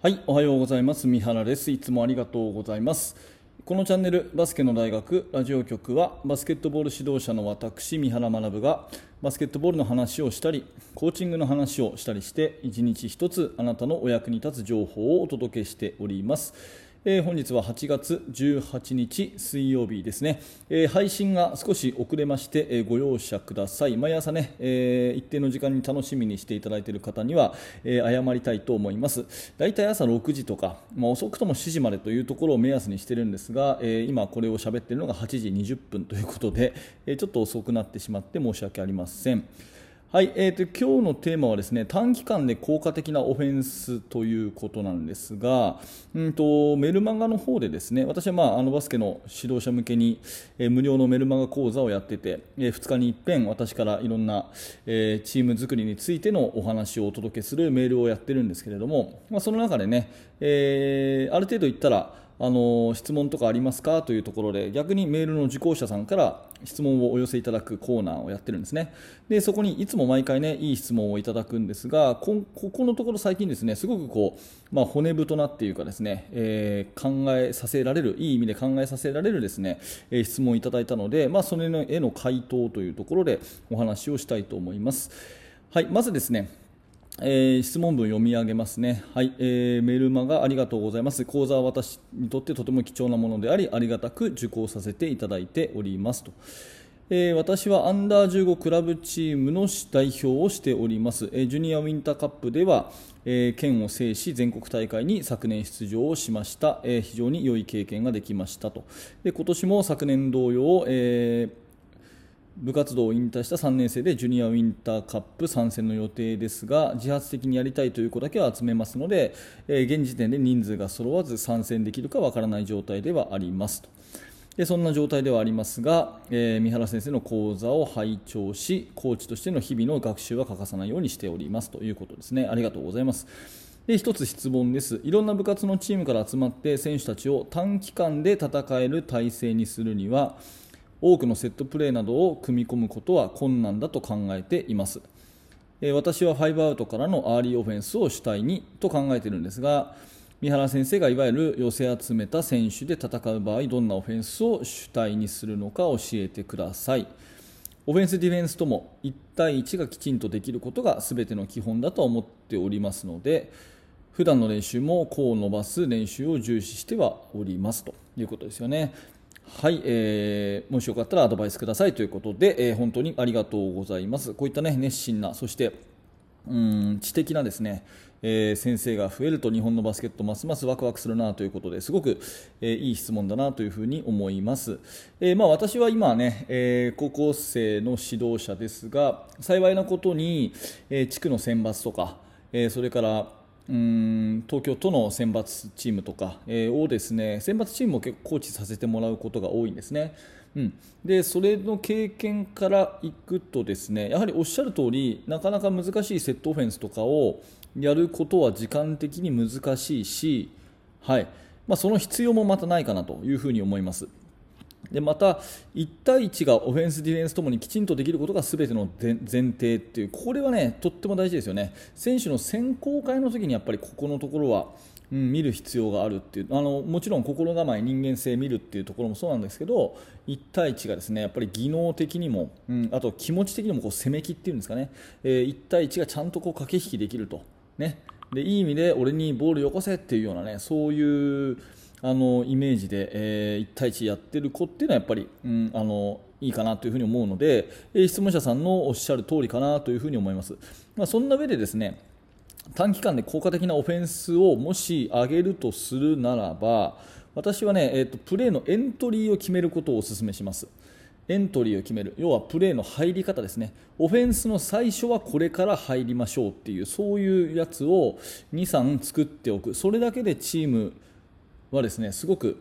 はい、おはようございます。三原です。いつもありがとうございます。このチャンネルバスケの大学ラジオ局は、バスケットボール指導者の私三原学がバスケットボールの話をしたり、コーチングの話をしたりして、一日一つあなたのお役に立つ情報をお届けしております。本日は8月18日水曜日ですね。配信が少し遅れまして、ご容赦ください。毎朝ね、一定の時間に楽しみにしていただいている方には、謝りたいと思います。だいたい朝6時とか、遅くとも7時までというところを目安にしているんですが、今これを喋っているのが8時20分ということで、ちょっと遅くなってしまって申し訳ありません。はい、今日のテーマはですね、短期間で効果的なオフェンスということなんですが、メルマガの方でですね、私はバスケの指導者向けに、無料のメルマガ講座をやっていて、2日に一遍私からいろんな、チーム作りについてのお話をお届けするメールをやってるんですけれども、その中でね、ある程度言ったら質問とかありますかというところで、逆にメールの受講者さんから質問をお寄せいただくコーナーをやってるんですね。でそこにいつも毎回ね、いい質問をいただくんですが、ここのところ最近ですね、すごく骨太なっていうかですね、考えさせられる、いい意味で考えさせられるですね、質問をいただいたので、それへの回答というところでお話をしたいと思います。はい、まずですね、質問文読み上げますね。はい、メルマガありがとうございます。講座は私にとってとても貴重なものであり、ありがたく受講させていただいておりますと。私はアンダー15クラブチームの代表をしております。ジュニアウィンターカップでは、県を制し、全国大会に昨年出場をしました。非常に良い経験ができましたと。で今年も昨年同様、部活動を引退した3年生でジュニアウィンターカップ参戦の予定ですが、自発的にやりたいという子だけは集めますので、現時点で人数が揃わず参戦できるかわからない状態ではありますと。でそんな状態ではありますが、三原先生の講座を拝聴し、コーチとしての日々の学習は欠かさないようにしておりますということですね。ありがとうございます。で一つ質問です。いろんな部活のチームから集まって選手たちを短期間で戦える体制にするには、多くのセットプレーなどを組み込むことは困難だと考えています。私は5アウトからのアーリーオフェンスを主体にと考えているんですが、三原先生がいわゆる寄せ集めた選手で戦う場合、どんなオフェンスを主体にするのか教えてください。オフェンスディフェンスとも1対1がきちんとできることが全ての基本だと思っておりますので、普段の練習も個を伸ばす練習を重視してはおりますということですよね。はい、もしよかったらアドバイスくださいということで、本当にありがとうございます。こういった、ね、熱心な、そして知的なですね、先生が増えると日本のバスケットますますワクワクするなということで、すごく、いい質問だなというふうに思います。私は今ね、高校生の指導者ですが、幸いなことに、地区の選抜とか、それから東京都の選抜チームとかをですね、選抜チームも結構コーチさせてもらうことが多いんですね。でそれの経験からいくとですね、やはりおっしゃる通り、なかなか難しいセットオフェンスとかをやることは時間的に難しいし、はい、その必要もまたないかなというふうに思います。でまた1対1がオフェンスディフェンスともにきちんとできることがすべての前提っていう、これはねとっても大事ですよね。選手の選考会の時にやっぱりここのところは、見る必要があるっていう、もちろん心構え、人間性見るっていうところもそうなんですけど、1対1がですね、やっぱり技能的にも、あと気持ち的にも攻めきっていうんですかね、1対1がちゃんと駆け引きできると、ね、でいい意味で俺にボールよこせっていうようなね、そういうイメージで、1対1やってる子っていうのはやっぱり、いいかなというふうに思うので、質問者さんのおっしゃる通りかなというふうに思います。そんな上でですね、短期間で効果的なオフェンスをもし上げるとするならば、私はね、プレーのエントリーを決めることをお勧めします。エントリーを決める、要はプレーの入り方ですね。オフェンスの最初はこれから入りましょうっていう、そういうやつを 2,3 作っておく。それだけでチームはですね、すごく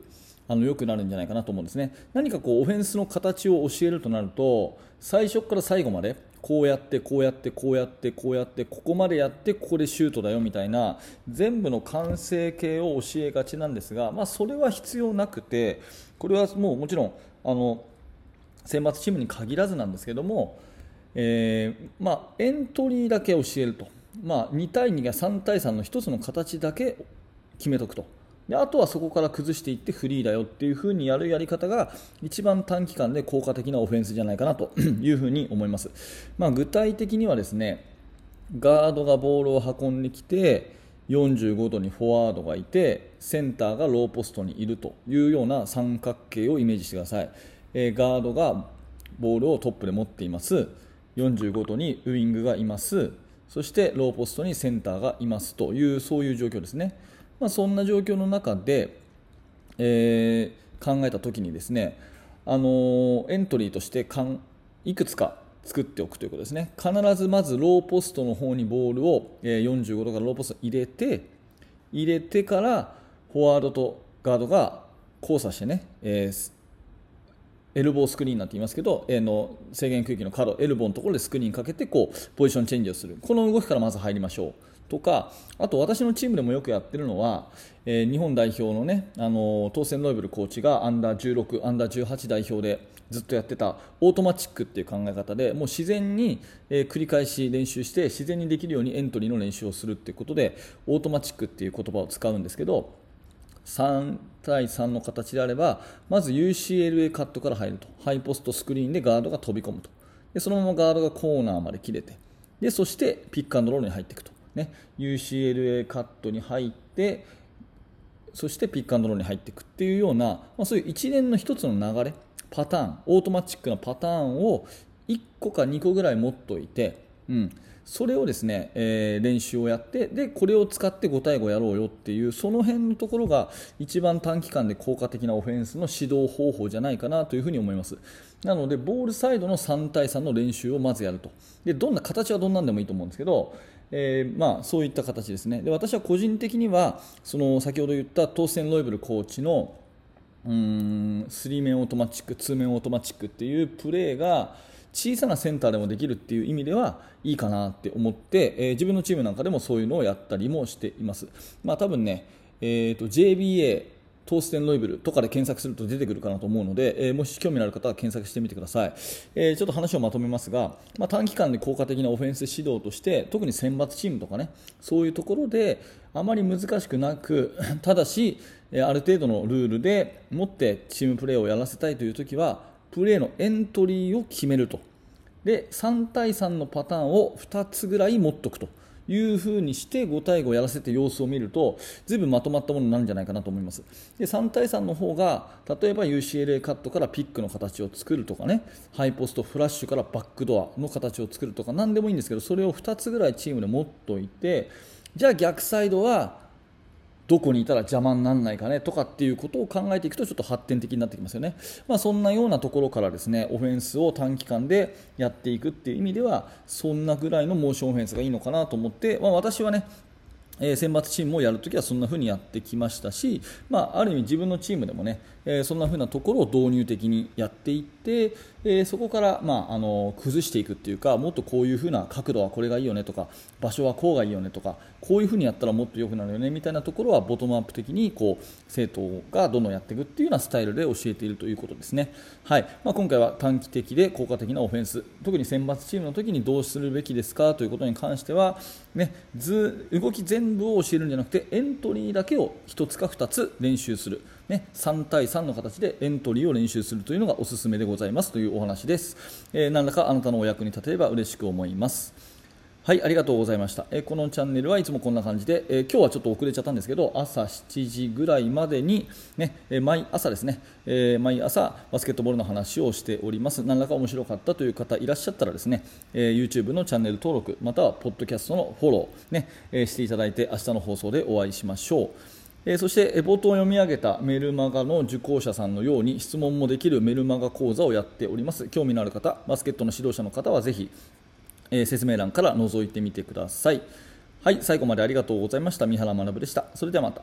良くなるんじゃないかなと思うんですね。何かオフェンスの形を教えるとなると、最初から最後までこうやってこうやってこうやってこうやってここまでやって、ここでシュートだよみたいな全部の完成形を教えがちなんですが、それは必要なくて、これはもちろん選抜チームに限らずなんですけども、エントリーだけ教えると、2対2が3対3の一つの形だけ決めとくと。であとはそこから崩していってフリーだよっていう風にやるやり方が一番短期間で効果的なオフェンスじゃないかなという風に思います。具体的にはですね、ガードがボールを運んできて45度にフォワードがいてセンターがローポストにいるというような三角形をイメージしてください。ガードがボールをトップで持っています。45度にウイングがいます。そしてローポストにセンターがいますという、そういう状況ですね。そんな状況の中で、考えたときにですね、エントリーとしていくつか作っておくということですね。必ずまずローポストの方にボールを、45度からローポストに入れてからフォワードとガードが交差してね、エルボースクリーンなんて言いますけど、の制限区域の角、エルボーのところでスクリーンかけてこうポジションチェンジをする、この動きからまず入りましょうとか、あと私のチームでもよくやってるのは、日本代表のね、トーセン・ノイブルコーチがアンダー16、アンダー18代表でずっとやってたオートマチックっていう考え方で、もう自然に、繰り返し練習して自然にできるようにエントリーの練習をするっていうことでオートマチックっていう言葉を使うんですけど、3対3の形であればまず UCLA カットから入ると、ハイポストスクリーンでガードが飛び込むと、でそのままガードがコーナーまで切れて、でそしてピックアンドロールに入っていくとね、UCLA カットに入ってそしてピックアンドロールに入っていくっていうような、そういう一連の一つの流れ、パターン、オートマチックなパターンを1個か2個ぐらい持っておいて、それをですね、練習をやって、でこれを使って5対5やろうよっていう、その辺のところが一番短期間で効果的なオフェンスの指導方法じゃないかなというふうに思います。なのでボールサイドの3対3の練習をまずやると。でどんな形はどんなんでもいいと思うんですけど、そういった形ですね。で私は個人的にはその先ほど言ったトーセン・ロイブルコーチの3面オートマチック、2面オートマチックっていうプレーが小さなセンターでもできるっていう意味ではいいかなって思って、自分のチームなんかでもそういうのをやったりもしています。多分ね、JBA トーステン・ロイブルとかで検索すると出てくるかなと思うので、もし興味のある方は検索してみてください。ちょっと話をまとめますが、短期間で効果的なオフェンス指導として、特に選抜チームとかね、そういうところであまり難しくなく、ただしある程度のルールでもってチームプレーをやらせたいというときはプレーのエントリーを決めると。で3対3のパターンを2つぐらい持っておくというふうにして5対5やらせて様子を見ると、ずいぶんまとまったものになるんじゃないかなと思います。で3対3の方が、例えば UCLA カットからピックの形を作るとかね、ハイポストフラッシュからバックドアの形を作るとか、何でもいいんですけど、それを2つぐらいチームで持っておいて、じゃあ逆サイドはどこにいたら邪魔にならないかねとかっていうことを考えていくと、ちょっと発展的になってきますよね。そんなようなところからですね、オフェンスを短期間でやっていくっていう意味では、そんなぐらいのモーションオフェンスがいいのかなと思って、私はね、選抜チームをやるときはそんな風にやってきましたし、ある意味自分のチームでもね、そんな風なところを導入的にやっていって、そこから、崩していくっていうか、もっとこういう風な角度はこれがいいよねとか、場所はこうがいいよねとか、こういう風にやったらもっと良くなるよねみたいなところはボトムアップ的にこう生徒がどんどんやっていくっていうようなスタイルで教えているということですね。今回は短期的で効果的なオフェンス、特に選抜チームの時にどうするべきですかということに関しては、動き全部を教えるんじゃなくて、エントリーだけを1つか2つ練習する、3対3の形でエントリーを練習するというのがおすすめでございますというお話です。何らかあなたのお役に立てれば嬉しく思います。ありがとうございました。このチャンネルはいつもこんな感じで、今日はちょっと遅れちゃったんですけど、朝7時ぐらいまでに、毎朝ですね、毎朝バスケットボールの話をしております。何らか面白かったという方いらっしゃったらですね、YouTube のチャンネル登録、またはポッドキャストのフォロー、していただいて、明日の放送でお会いしましょう。そして冒頭読み上げたメルマガの受講者さんのように質問もできるメルマガ講座をやっております。興味のある方、バスケットの指導者の方はぜひ説明欄から覗いてみてください。最後までありがとうございました。三原学でした。それではまた。